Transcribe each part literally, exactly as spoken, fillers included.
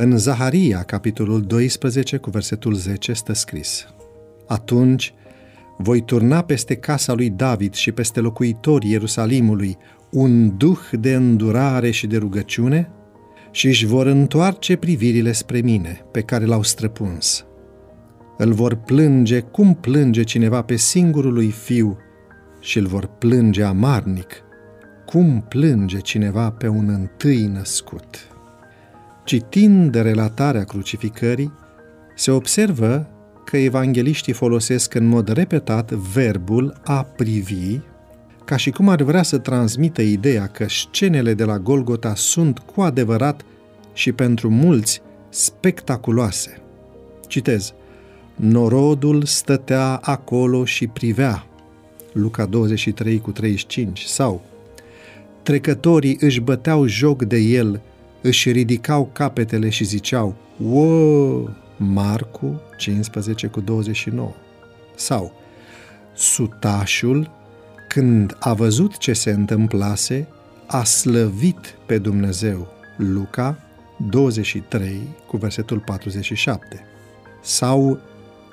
În Zaharia, capitolul doisprezece, cu versetul zece, stă scris: Atunci voi turna peste casa lui David și peste locuitorii Ierusalimului un duh de îndurare și de rugăciune și își vor întoarce privirile spre mine, pe care l-au străpuns. Îl vor plânge cum plânge cineva pe singurul lui fiu și îl vor plânge amarnic cum plânge cineva pe un întâi născut. Citind relatarea crucificării, se observă că evangheliștii folosesc în mod repetat verbul a privi, ca și cum ar vrea să transmită ideea că scenele de la Golgota sunt cu adevărat și pentru mulți spectaculoase. Citez: Norodul stătea acolo și privea, Luca douăzeci și trei, cu treizeci și cinci, sau trecătorii își băteau joc de el, își ridicau capetele și ziceau: Wow! Marcu cincisprezece, cu douăzeci și nouă, sau Sutașul, când a văzut ce se întâmplase, a slăvit pe Dumnezeu, Luca douăzeci și trei, cu versetul patruzeci și șapte, sau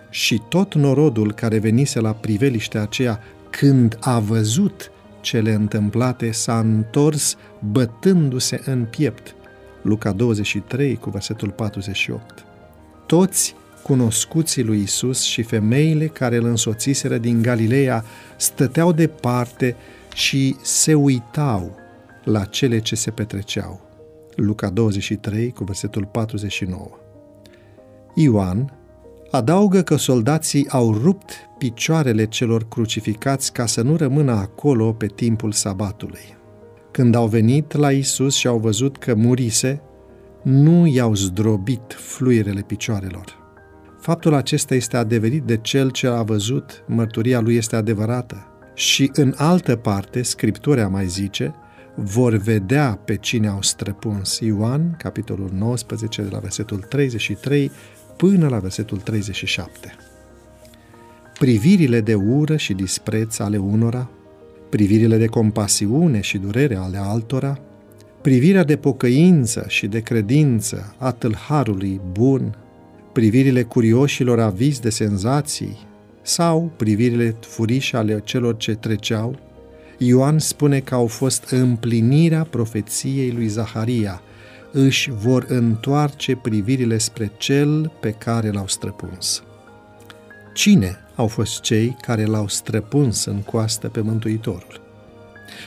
și tot norodul care venise la priveliștea aceea, când a văzut cele întâmplate, s-a întors bătându-se în piept, Luca douăzeci și trei, cu versetul patruzeci și opt. Toți cunoscuții lui Isus și femeile care îl însoțiseră din Galileea stăteau departe și se uitau la cele ce se petreceau, Luca douăzeci și trei, cu versetul patruzeci și nouă. Ioan adaugă că soldații au rupt picioarele celor crucificați ca să nu rămână acolo pe timpul sabatului. Când au venit la Isus și au văzut că murise, nu i-au zdrobit fluierele picioarelor. Faptul acesta este adeverit de cel ce a văzut, mărturia lui este adevărată. Și în altă parte, Scriptura mai zice: vor vedea pe cine au străpuns, Ioan, capitolul nouăsprezece, de la versetul treizeci și trei până la versetul treizeci și șapte. Privirile de ură și dispreț ale unora, privirile de compasiune și durere ale altora, privirea de pocăință și de credință a tâlharului bun, privirile curioșilor avizi de senzații sau privirile furișe ale celor ce treceau, Ioan spune că au fost împlinirea profeției lui Zaharia: își vor întoarce privirile spre cel pe care l-au străpuns. Cine au fost cei care l-au străpuns în coastă pe Mântuitorul?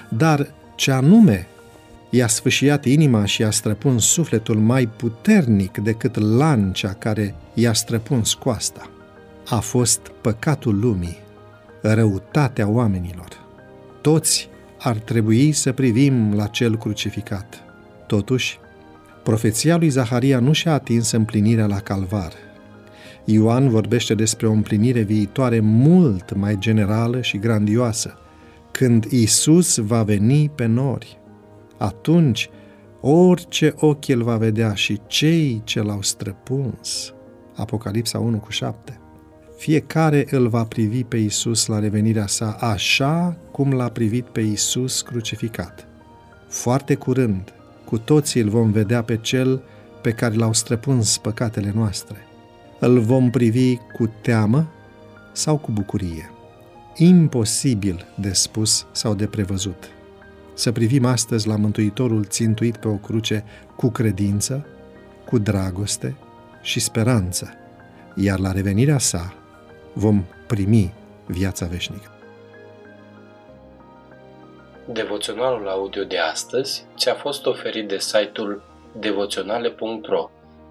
Dar ce anume i-a sfâșiat inima și i-a străpuns sufletul mai puternic decât lancea care i-a străpuns coasta? A fost păcatul lumii, răutatea oamenilor. Toți ar trebui să privim la cel crucificat. Totuși, profeția lui Zaharia nu și-a atins împlinirea la Calvar. Ioan vorbește despre o împlinire viitoare mult mai generală și grandioasă, când Iisus va veni pe nori. Atunci, orice ochi îl va vedea și cei ce l-au străpuns, Apocalipsa unu, cu șapte. Fiecare îl va privi pe Iisus la revenirea sa, așa cum l-a privit pe Iisus crucificat. Foarte curând, cu toții îl vom vedea pe cel pe care l-au străpuns păcatele noastre. Îl vom privi cu teamă sau cu bucurie. Imposibil de spus sau de prevăzut. Să privim astăzi la Mântuitorul țintuit pe o cruce cu credință, cu dragoste și speranță, iar la revenirea sa vom primi viața veșnică. Devoționalul audio de astăzi ți-a fost oferit de site-ul devoționale punct ro